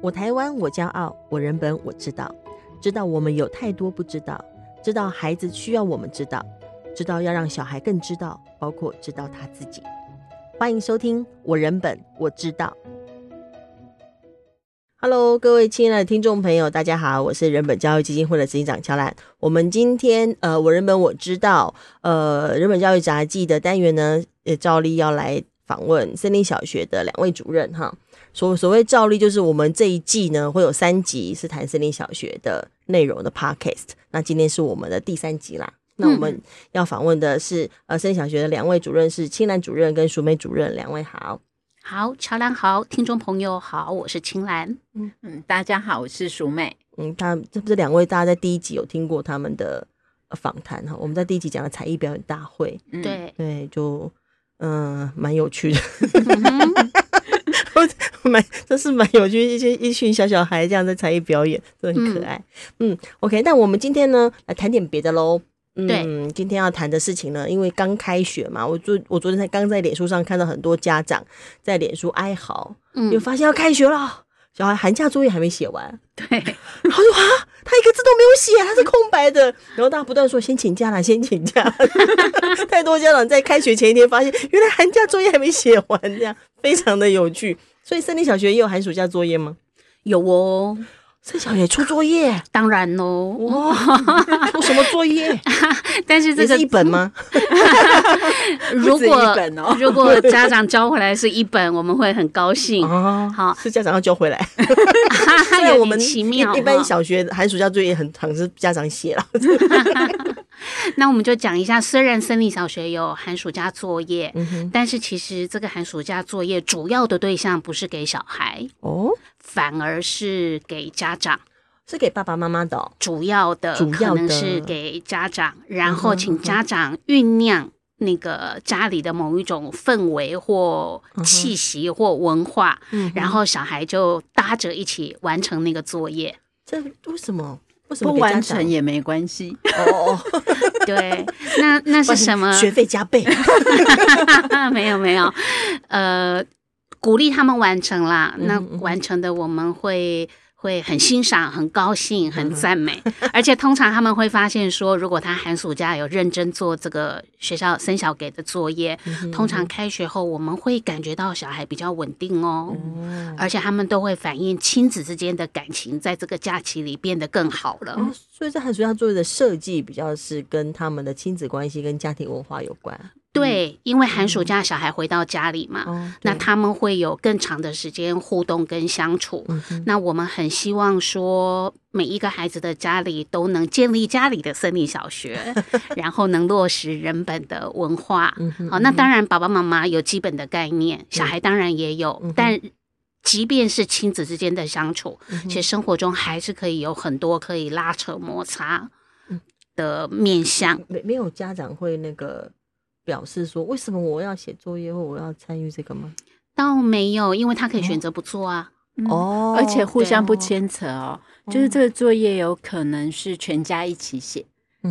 我台湾，我骄傲；我人本，我知道。知道我们有太多不知道，知道孩子需要我们知道，知道要让小孩更知道，包括知道他自己。欢迎收听《我人本我知道》。Hello， 各位亲爱的听众朋友，大家好，我是人本教育基金会的执行长乔兰。我们今天我人本我知道人本教育杂技的单元呢，照例要来访问森林小学的两位主任哈。所谓照例就是我们这一季呢会有3集是谈森林小学的内容的 podcast， 那今天是我们的第3集啦。那我们要访问的是森林小学的两位主任，是青兰主任跟淑美主任，两位好。好，乔兰好，听众朋友好，我是青兰。大家好，我是淑美。这两位大家在第1集有听过他们的访谈哈，我们在第1集讲的才艺表演大会，对，就蛮有趣的，真是蛮有趣，一群小孩这样在才艺表演，真的很可爱。OK， 但我们今天呢来谈点别的喽。对，今天要谈的事情呢，因为刚开学嘛，我昨天才刚在脸书上看到很多家长在脸书哀嚎，就发现要开学了，小孩寒假作业还没写完，对，然后就啊，他一个字都没有写，他是空白的，然后大家不断说先请假啦，先请假啦，太多家长在开学前一天发现，原来寒假作业还没写完，这样非常的有趣。所以森林小学也有寒暑假作业吗？有哦。森小也出作业，当然喽！哇，出什么作业？但是这个是一本吗？如果家长交回来是一本，我们会很高兴。好，是家长要交回来。所以我们一般小学寒暑假作业很常是家长写了。那我们就讲一下，虽然森林小学有寒暑假作业，但是其实这个寒暑假作业主要的对象不是给小孩哦，反而是给家长，是给爸爸妈妈的哦，主要的可能是给家长，然后请家长酝酿那个家里的某一种氛围或气息或文化，然后小孩就搭着一起完成那个作业。这为什么不完成也没关系哦？对，那是什么？学费加倍？没有，鼓励他们完成啦。那完成的我们会很欣赏、很高兴、很赞美，而且通常他们会发现说，如果他寒暑假有认真做这个学校森小给的作业，通常开学后我们会感觉到小孩比较稳定哦，而且他们都会反映亲子之间的感情在这个假期里变得更好了。所以在寒暑假作业的设计比较是跟他们的亲子关系跟家庭文化有关。对，因为寒暑假小孩回到家里嘛，那他们会有更长的时间互动跟相处，那我们很希望说每一个孩子的家里都能建立家里的森林小学，然后能落实人本的文化。那当然爸爸妈妈有基本的概念，小孩当然也有，但即便是亲子之间的相处，其实生活中还是可以有很多可以拉扯摩擦的面向。没有家长会表示说为什么我要写作业或我要参与这个吗？倒没有，因为他可以选择不做啊。而且互相不牵扯哦，就是这个作业有可能是全家一起写，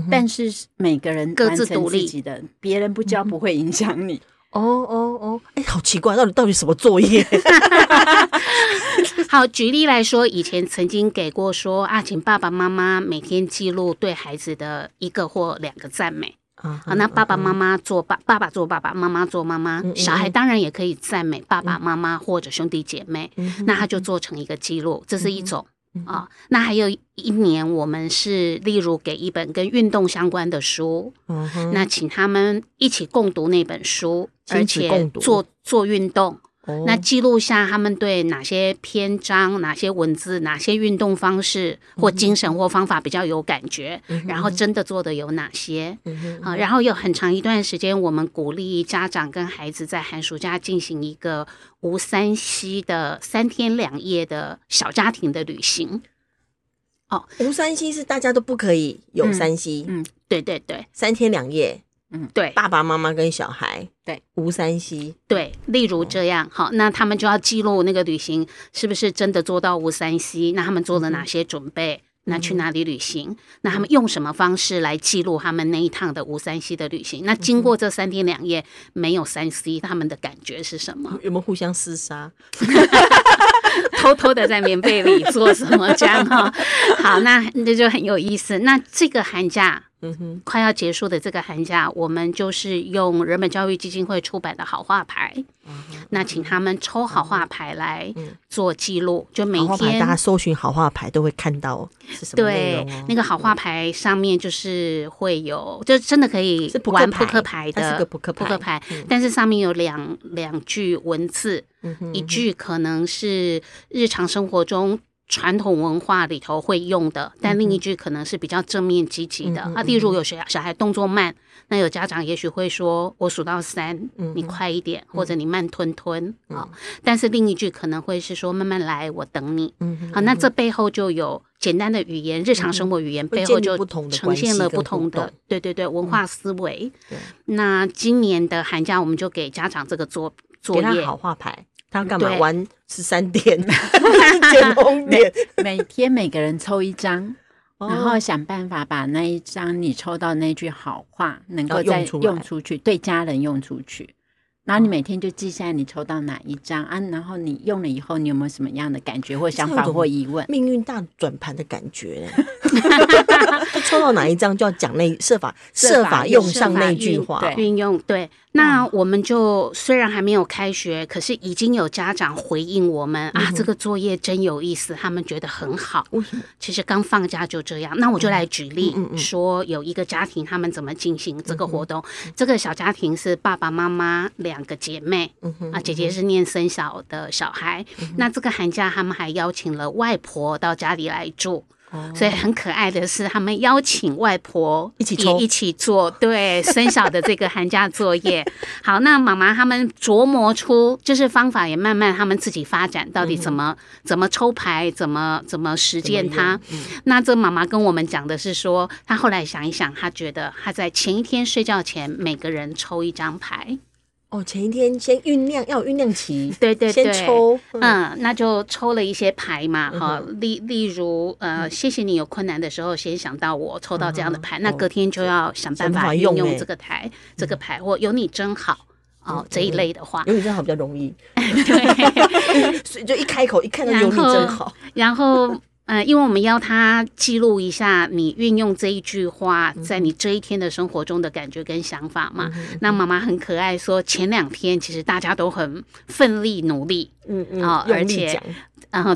但是每个人各自独立的，别人不交不会影响你。好奇怪，到底什么作业？好，举例来说，以前曾经给过说啊，请爸爸妈妈每天记录对孩子的1个或2个赞美。那爸爸妈妈做爸爸做爸爸，妈妈做妈妈，小孩当然也可以赞美爸爸妈妈或者兄弟姐妹，那他就做成一个记录，这是一种。那还有一年我们是例如给一本跟运动相关的书，那请他们一起共读那本书，而且做运动，那记录下他们对哪些篇章、哪些文字、哪些运动方式或精神或方法比较有感觉，然后真的做的有哪些。然后有很长一段时间我们鼓励家长跟孩子在寒暑假进行一个无3C的3天2夜的小家庭的旅行。无3C是大家都不可以有3C。对，3天2夜。对，爸爸妈妈跟小孩，对，无3C，对，例如这样。好，那他们就要记录那个旅行是不是真的做到无3C，那他们做了哪些准备，那去哪里旅行，那他们用什么方式来记录他们那一趟的无3C的旅行，那经过这3天2夜没有3C，他们的感觉是什么？有没有互相厮杀？偷偷的在棉被里做什么这样哈、哦。好，那就很有意思。那这个寒假。快要结束的这个寒假，我们就是用人本教育基金会出版的好画牌，那请他们抽好画牌来做记录，就每天大家搜寻好画牌都会看到是什么内容、哦、对，那个好画牌上面就是会有，就真的可以玩扑克牌的，是扑克牌、嗯、但是上面有两句文字、一句可能是日常生活中传统文化里头会用的，但另一句可能是比较正面积极的、啊，例如有小孩动作慢，那有家长也许会说我数到3、你快一点，或者你慢吞吞、哦、但是另一句可能会是说慢慢来我等你、好，那这背后就有简单的语言，日常生活语言、背后就呈现了不同的对对对文化思维、那今年的寒假我们就给家长这个作业，给他好画牌，他干嘛玩13点捡红点？每天每个人抽一张、哦，然后想办法把那一张你抽到那句好话能够再用出去，对家人用出去。然后你每天就记下来你抽到哪一张、啊，然后你用了以后你有没有什么样的感觉或想法或疑问？命运大转盘的感觉、抽到哪一张就要讲那设法用上那句话，运用对。那我们就虽然还没有开学，可是已经有家长回应我们、啊，这个作业真有意思，他们觉得很好。其实刚放假就这样，那我就来举例、说有一个家庭他们怎么进行这个活动。这个小家庭是爸爸妈妈2个姐妹，啊，姐姐是念生小的小孩。那这个寒假他们还邀请了外婆到家里来住。所以很可爱的是，他们邀请外婆也一起做对生小的这个寒假作业。好，那妈妈他们琢磨出就是方法，也慢慢他们自己发展到底怎么抽牌，怎么实践它。那这妈妈跟我们讲的是说，她后来想一想，她觉得她在前一天睡觉前每个人抽一张牌。哦，前一天先酝酿，要有酝酿期，对对对，先抽，那就抽了一些牌嘛，哈、例如，谢谢你有困难的时候先想到我，抽到这样的牌，那隔天就要想办法运用这个牌，或有你真好。哦，这一类的话，有你真好比较容易，对，所以就一开口一看到有你真好，然后。因为我们要他记录一下你运用这一句话在你这一天的生活中的感觉跟想法嘛。那妈妈很可爱说，前2天其实大家都很奋力努力，而且，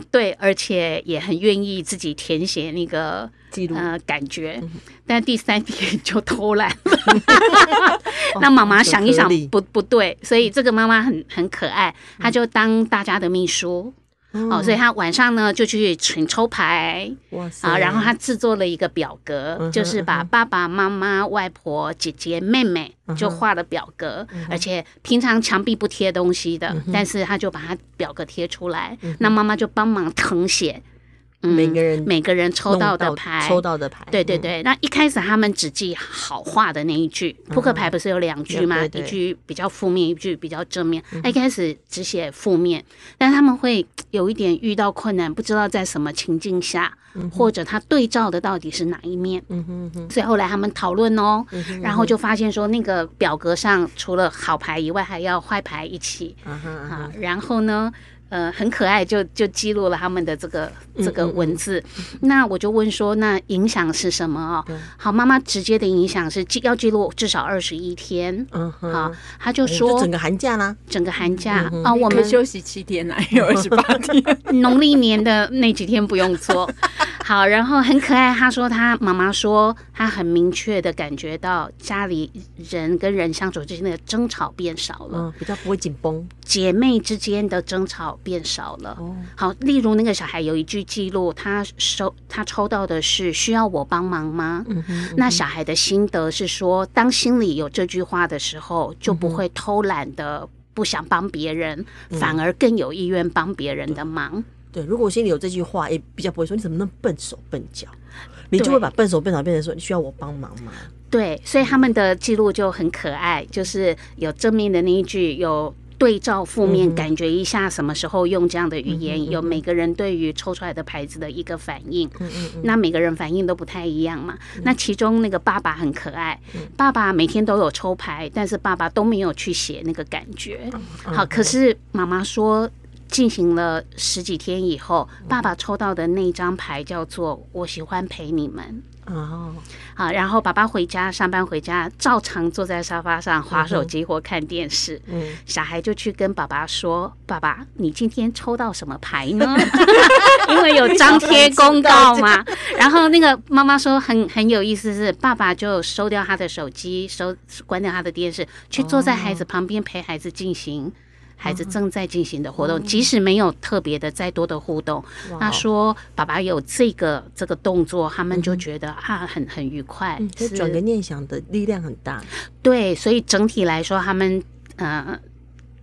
对，而且也很愿意自己填写那个记录感觉，但第3天就偷懒了。那妈妈想一想，不对，所以这个妈妈很可爱，她就当大家的秘书。哦，所以他晚上呢就去请抽牌，啊，然后他制作了一个表格，就是把爸爸妈妈、外婆、姐姐、妹妹就画了表格，而且平常墙壁不贴东西的，但是他就把他表格贴出来，那妈妈就帮忙誊写。每个人抽到的牌，对对对。那一开始他们只记好话的那一句，扑克牌不是有2句吗？一句比较负面，一句比较正面。一开始只写负面，但他们会有一点遇到困难，不知道在什么情境下，或者他对照的到底是哪一面。所以后来他们讨论哦，然后就发现说，那个表格上除了好牌以外，还要坏牌一起。啊，然后呢？很可爱，就记录了他们的这个文字。那我就问说，那影响是什么哦？好，妈妈直接的影响是要记录至少21天。好，他就说整个寒假啦，整个寒假啊，我们休息7天啦，有28天，农历年的那几天不用做。好，然后很可爱，他说他妈妈说他很明确的感觉到家里人跟人相处之间的争吵变少了，比较不会紧绷，姐妹之间的争吵。变少了。好，例如那个小孩有一句记录，他抽到的是需要我帮忙吗？那小孩的心得是说，当心里有这句话的时候，就不会偷懒的不想帮别人，反而更有意愿帮别人的忙。对，如果我心里有这句话，也比较不会说你怎么那么笨手笨脚，你就会把笨手笨脚变成说你需要我帮忙吗？对，所以他们的记录就很可爱，就是有正面的那一句，有对照负面，感觉一下什么时候用这样的语言，有每个人对于抽出来的牌子的一个反应。那每个人反应都不太一样嘛。那其中那个爸爸很可爱，爸爸每天都有抽牌，但是爸爸都没有去写那个感觉。好，可是妈妈说进行了十几天以后，爸爸抽到的那张牌叫做我喜欢陪你们。哦，好，然后爸爸回家上班回家照常坐在沙发上滑手机或看电视，嗯，小孩就去跟爸爸说，爸爸你今天抽到什么牌呢？因为有张贴公告嘛。然后那个妈妈说很有意思，是爸爸就收掉他的手机，关掉他的电视，去坐在孩子旁边陪孩子进行孩子正在进行的活动，即使没有特别的再多的互动，他说爸爸有这个动作，他们就觉得很愉快，所以转个念想的力量很大。对，所以整体来说他们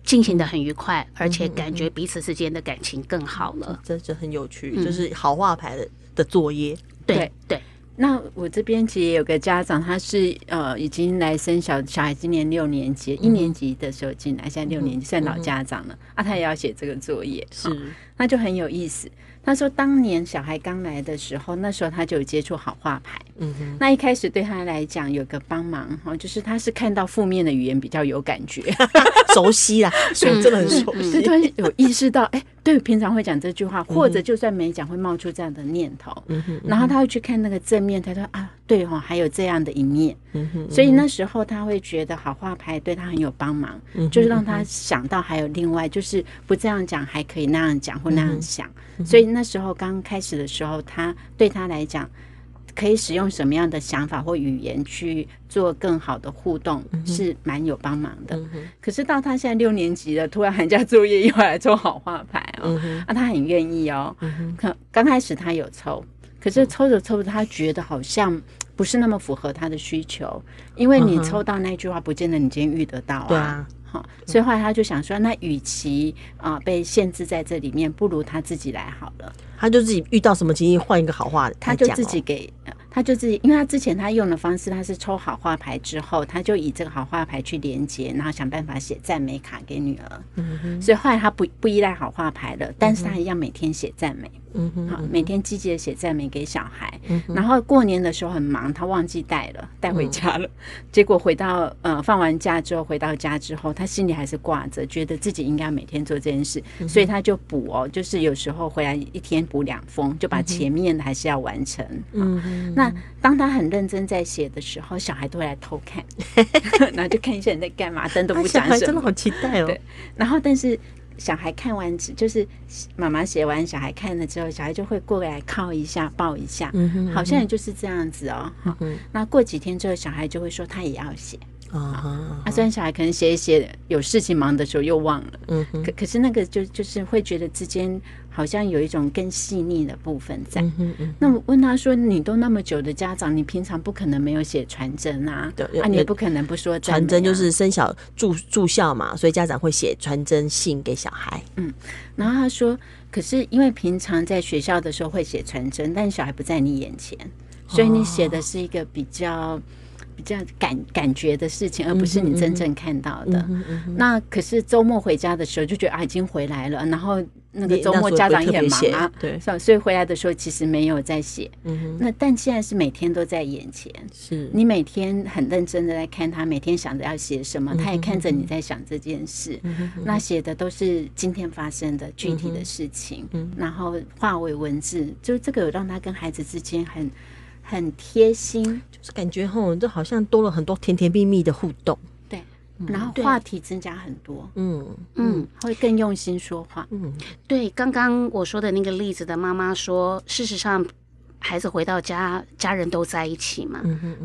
进行的很愉快，而且感觉彼此之间的感情更好了，这很有趣，就是好话牌的作业。对对。那我这边其实也有个家长，他是已经来生小孩，今年6年级，1年级的时候进来，现在6年级算老家长了啊，他也要写这个作业，是那就很有意思。他说当年小孩刚来的时候，那时候他就有接触好话牌，那一开始对他来讲有个帮忙，就是他是看到负面的语言比较有感觉，熟悉啦，所以真的很熟悉，就突然有意识到，哎，对，平常会讲这句话，或者就算没讲会冒出这样的念头，然后他会去看那个正面，他说啊，对哦，还有这样的一面，所以那时候他会觉得好话牌对他很有帮忙，就是让他想到还有另外，就是不这样讲还可以那样讲或那样想，所以那时候刚开始的时候，他对他来讲可以使用什么样的想法或语言去做更好的互动，是蛮有帮忙的。可是到他现在6年级了，突然寒假作业又来抽好话牌啊，他很愿意哦。刚开始他有抽，可是抽着抽着他觉得好像不是那么符合他的需求，因为你抽到那句话不见得你今天遇得到啊。对啊，所以后来他就想说，那与其被限制在这里面，不如他自己来好了。他就自己遇到什么情境换一个好话，他就自己给，他就自己，因为他之前他用的方式，他是抽好话牌之后，他就以这个好话牌去连接，然后想办法写赞美卡给女儿。所以后来他不依赖好话牌了，但是他一样每天写赞美，每天积极的写赞美给小孩。然后过年的时候很忙，他忘记带了，带回家了。结果回到放完假之后，回到家之后，他心里还是挂着，觉得自己应该每天做这件事，所以他就补哦，就是有时候回来一天补2封，就把前面的还是要完成。那当他很认真在写的时候，小孩都会来偷看，然后就看一下你在干嘛，灯都不讲什么。小孩真的好期待哦。对，然后但是小孩看完，就是妈妈写完，小孩看了之后，小孩就会过来靠一下抱一下，好像也就是这样子哦。那过几天之后，小孩就会说他也要写。虽然小孩可能写一写，有事情忙的时候又忘了，可是那个就是会觉得之间好像有一种更细腻的部分在。那我问他说，你都那么久的家长，你平常不可能没有写传真啊，你不可能不说传真，就是生小住校嘛，所以家长会写传真信给小孩。然后他说，可是因为平常在学校的时候会写传真，但小孩不在你眼前，所以你写的是一个比较感觉的事情，而不是你真正看到的。那可是周末回家的时候就觉得已经回来了，然后那个周末家长也很忙啊，对，所以回来的时候其实没有在写。那但现在是每天都在眼前，是你每天很认真的在看他，每天想着要写什么，他也看着你在想这件事。那写的都是今天发生的具体的事情，然后化为文字，就这个有让他跟孩子之间很贴心，就是感觉就好像多了很多甜甜蜜蜜的互动，对，然后话题增加很多，会更用心说话。对，刚刚我说的那个例子的妈妈说，事实上孩子回到家，家人都在一起嘛，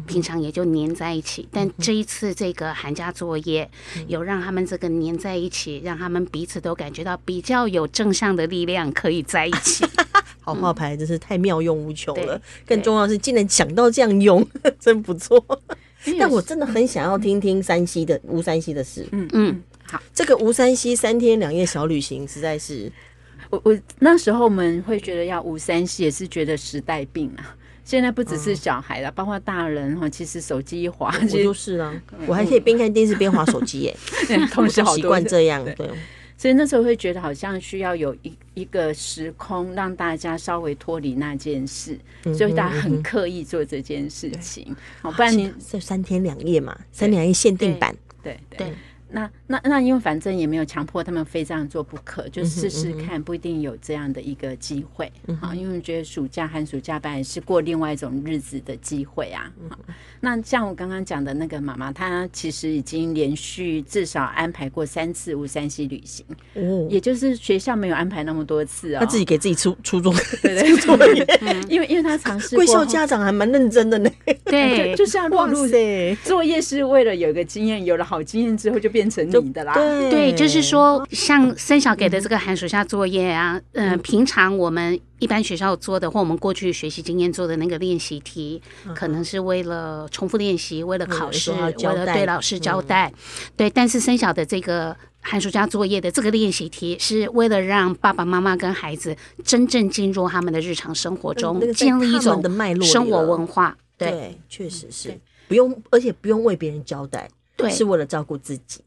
平常也就黏在一起，但这一次这个寒假作业有让他们这个黏在一起，让他们彼此都感觉到比较有正向的力量，可以在一起。好话牌真是太妙用无穷了，更重要的是竟然想到这样用，真不错。但我真的很想要听听吴山溪的事。好，这个吴山溪3天2夜小旅行实在是，我那时候我们会觉得要吴山溪，也是觉得时代病啊。现在不只是小孩了，包括大人哈，其实手机一滑，我就是啊，我还可以边看电视边滑手机耶，我就习惯这样。对。所以那时候会觉得好像需要有一个时空让大家稍微脱离那件事，所以大家很刻意做这件事情。不然你这3天2夜嘛，3天2夜限定版，对对。那因为反正也没有强迫他们非这样做不可，就试试看，不一定有这样的一个机会。好，因为我觉得暑假寒暑假班也是过另外一种日子的机会啊。好，那像我刚刚讲的那个妈妈，她其实已经连续至少安排过3次无山溪旅行，也就是学校没有安排那么多次哦，她自己给自己出作业，因为她尝试过。贵校家长还蛮认真的呢，对，就是要落入作业是为了有一个经验，有了好经验之后就变成你的啦。 对，就是说像森小给的这个寒暑假作业啊，平常我们一般学校做的或我们过去学习经验做的那个练习题，可能是为了重复练习，为了考试，为了对老师交代，对。但是森小的这个寒暑假作业的这个练习题，是为了让爸爸妈妈跟孩子真正进入他们的日常生活中，建立一种生活文化。对，确实是不用，而且不用为别人交代。对，是为了照顾自己。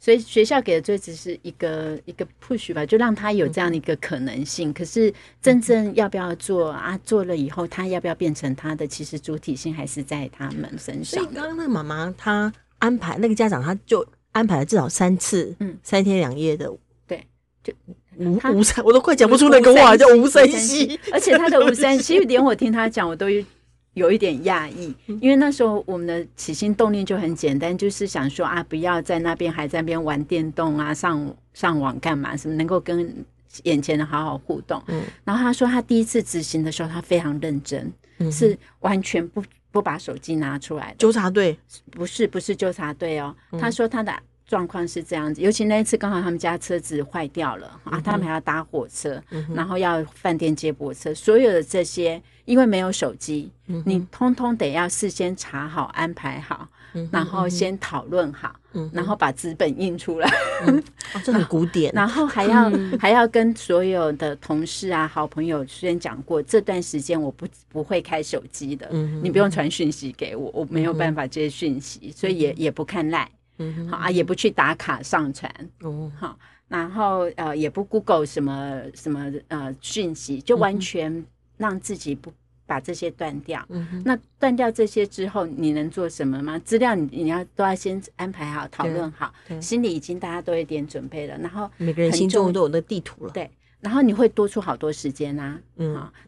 所以学校给的最只是一个 push 吧，就让他有这样的一个可能性。可是真正要不要做啊？做了以后，他要不要变成他的？其实主体性还是在他们身上。所以刚刚那个妈妈，她安排那个家长，她就安排了至少3次，3天2夜的，对，就。无山，我都快讲不出那个话，叫无山溪。而且他的无山溪，连我听他讲，我都。有一点讶异，因为那时候我们的起心动念就很简单，就是想说啊，不要在那边还在那边玩电动啊，上网干嘛？什么能够跟眼前的好好互动？然后他说他第一次执行的时候，他非常认真，是完全不把手机拿出来的。纠察队不是纠察队哦，他说他的状况是这样子，尤其那一次刚好他们家车子坏掉了啊，他们还要搭火车，然后要饭店接驳车，所有的这些。因为没有手机，你通通得要事先查好、安排好，然后先讨论好，然后把纸本印出来，这很古典。然后还要跟所有的同事啊、好朋友先讲过，这段时间我不会开手机的，你不用传讯息给我，我没有办法接讯息，所以也不看LINE，好啊，也不去打卡上传，好，然后也不 Google 什么讯息，就完全。让自己不把这些断掉，那断掉这些之后，你能做什么吗？资料你都要先安排好、讨论好，心里已经大家都有点准备了，然后每个人心中都有那地图了，对，然后你会多出好多时间啊。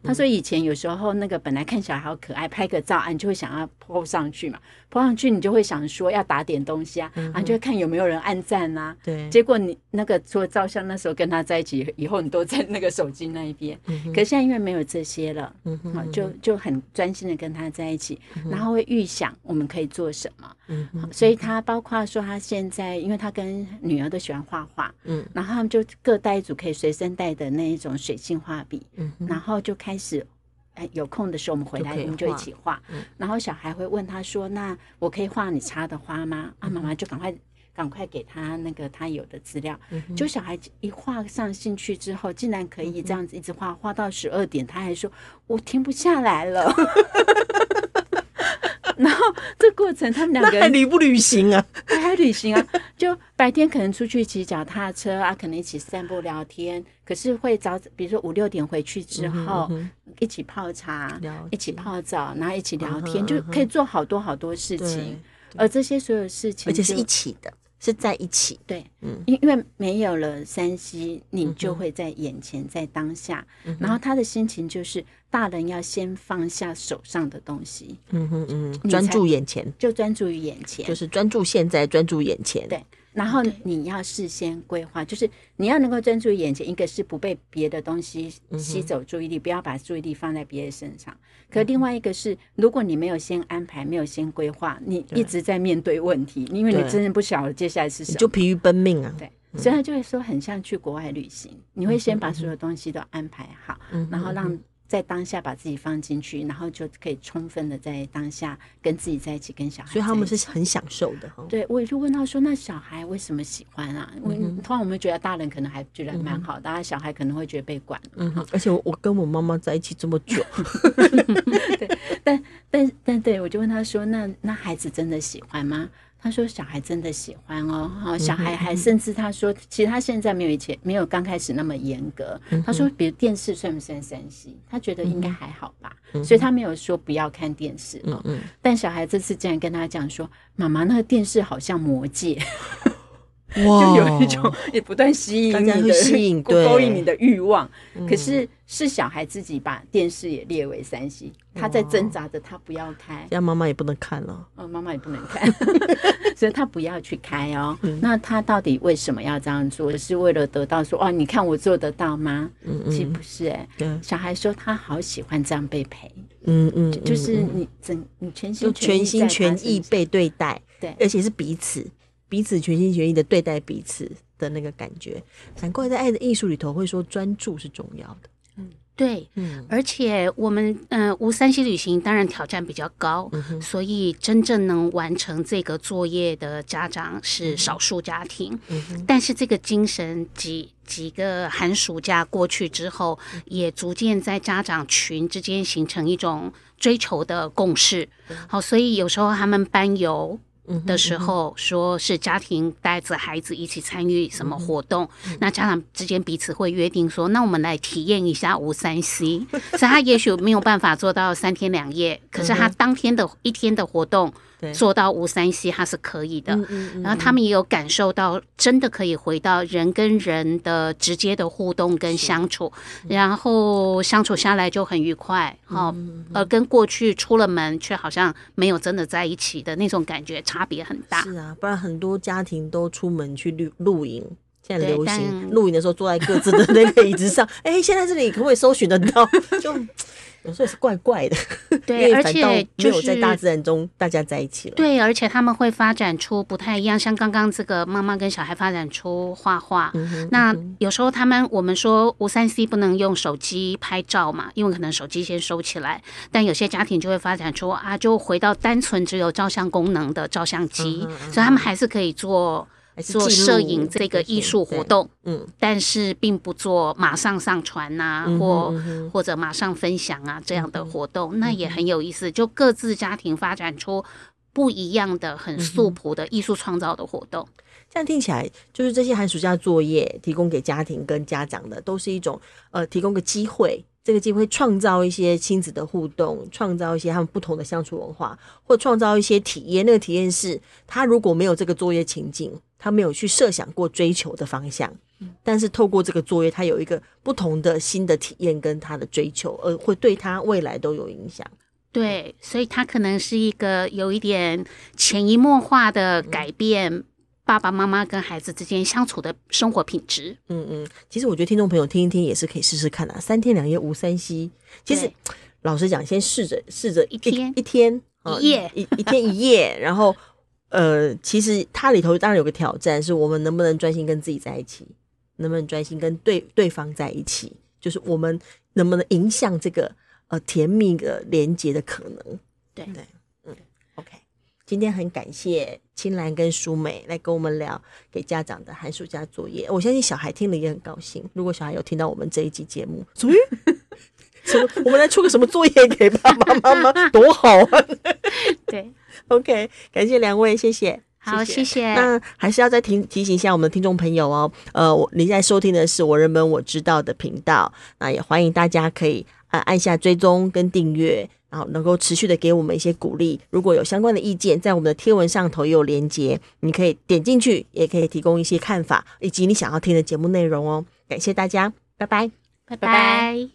他说以前有时候那个本来看小孩好可爱，拍个照啊，你就会想要 po 上去嘛 ，po 上去你就会想说要打点东西啊，啊，就会看有没有人按赞啊，对，结果你那个除了照相那时候跟他在一起以后，你都在那个手机那一边，可是现在因为没有这些了，就很专心的跟他在一起，然后会预想我们可以做什么，所以他包括说他现在，因为他跟女儿都喜欢画画，然后他们就各带一组可以随身带的那一种水性画笔，然后就开始。有空的时候我们回来我们就一起画，然后小孩会问他说那我可以画你插的花吗？啊，妈妈就赶快给他那个他有的资料，就小孩一画上兴趣之后竟然可以这样子一直画到12点，他还说我停不下来了。然后这过程他们两个人那还旅不旅行啊？还旅行啊，就白天可能出去骑脚踏车啊，可能一起散步聊天，可是会早，比如说5、6点回去之后，一起泡茶，一起泡澡，然后一起聊天，就可以做好多好多事情。而这些所有事情，而且是一起的，是在一起。对，因为没有了3C，你就会在眼前，在当下。然后他的心情就是。大人要先放下手上的东西，专注眼前，就专注于眼前，就是专注现在，专注眼前。对，然后你要事先规划，就是你要能够专注于眼前，一个是不被别的东西吸走注意力，不要把注意力放在别人身上。可另外一个是，如果你没有先安排，没有先规划，你一直在面对问题，因为你真的不晓得接下来是什么，你就疲于奔命啊。对。所以他就会说，很像去国外旅行，你会先把所有东西都安排好，然后让。在当下把自己放进去，然后就可以充分的在当下跟自己在一起，跟小孩在一起。所以他们是很享受的。对，我也就问他说：“那小孩为什么喜欢啊？”通常我们觉得大人可能还觉得蛮好的，但小孩可能会觉得被管。而且我跟我妈妈在一起这么久，对，但对我就问他说：“那孩子真的喜欢吗？”他说：“小孩真的喜欢哦，小孩还甚至他说，其实他现在没有以前没有刚开始那么严格。他说，比如电视算不算3C？他觉得应该还好吧，所以他没有说不要看电视。但小孩这次竟然跟他讲说，妈妈，那个电视好像魔戒。”就有一种也不断吸引你的勾引你的欲望。可是是小孩自己把电视也列为3C，他在挣扎着他不要开，这样妈妈也不能看了，妈妈也不能看所以他不要去开哦。那他到底为什么要这样做？是为了得到说，哦，你看我做得到吗？其实不是耶。小孩说他好喜欢这样被陪，就是你全心全意被对待，对，而且是彼此全心全意的对待彼此的那个感觉。难怪在爱的艺术里头会说专注是重要的。对，而且我们无3C旅行当然挑战比较高，所以真正能完成这个作业的家长是少数家庭，但是这个精神几个寒暑假过去之后，也逐渐在家长群之间形成一种追求的共识。好，所以有时候他们班游的时候说是家庭带着孩子一起参与什么活动，那家长之间彼此会约定说，那我们来体验一下无3C 所以他也许没有办法做到3天2夜，可是他当天的一天的活动做到无3C他是可以的。然后他们也有感受到真的可以回到人跟人的直接的互动跟相处，然后相处下来就很愉快，跟过去出了门却好像没有真的在一起的那种感觉差别很大。是啊，不然很多家庭都出门去露营，现在流行露营的时候坐在各自的那个椅子上现在这里可不可以搜寻得到就有时候也是怪怪的，对，而且没有在大自然中大家在一起了。对，而且他们会发展出不太一样，像刚刚这个妈妈跟小孩发展出画画，那有时候我们说无3C不能用手机拍照嘛，因为可能手机先收起来，但有些家庭就会发展出就回到单纯只有照相功能的照相机，所以他们还是可以做摄影这个艺术活动，但是并不做马上上传啊，或者马上分享啊这样的活动，那也很有意思。就各自家庭发展出不一样的、很素朴的艺术创造的活动。这样听起来，就是这些寒暑假作业提供给家庭跟家长的，都是一种提供个机会。这个机会创造一些亲子的互动，创造一些他们不同的相处文化，或创造一些体验。那个体验是他如果没有这个作业情境，他没有去设想过追求的方向，但是透过这个作业他有一个不同的新的体验跟他的追求，而会对他未来都有影响。对，所以他可能是一个有一点潜移默化的改变，爸爸妈妈跟孩子之间相处的生活品质。其实我觉得听众朋友听一听也是可以试试看啊，3天2夜无3C。其实老实讲，先试着一天一夜，然后其实它里头当然有个挑战，是我们能不能专心跟自己在一起，能不能专心跟对方在一起，就是我们能不能影响这个甜蜜的连结的可能。对，OK。今天很感谢青兰跟舒美来跟我们聊给家长的寒暑假作业，我相信小孩听了也很高兴。如果小孩有听到我们这一集节目，什么我们来出个什么作业给爸爸妈妈，多好啊！对 ，OK， 感谢两位，谢谢。好，谢谢。那还是要再提醒一下我们的听众朋友哦，您在收听的是我人本我知道的频道，那也欢迎大家可以按下追踪跟订阅，然后能够持续的给我们一些鼓励。如果有相关的意见，在我们的贴文上头也有连结，你可以点进去，也可以提供一些看法以及你想要听的节目内容哦。感谢大家，拜拜，拜拜。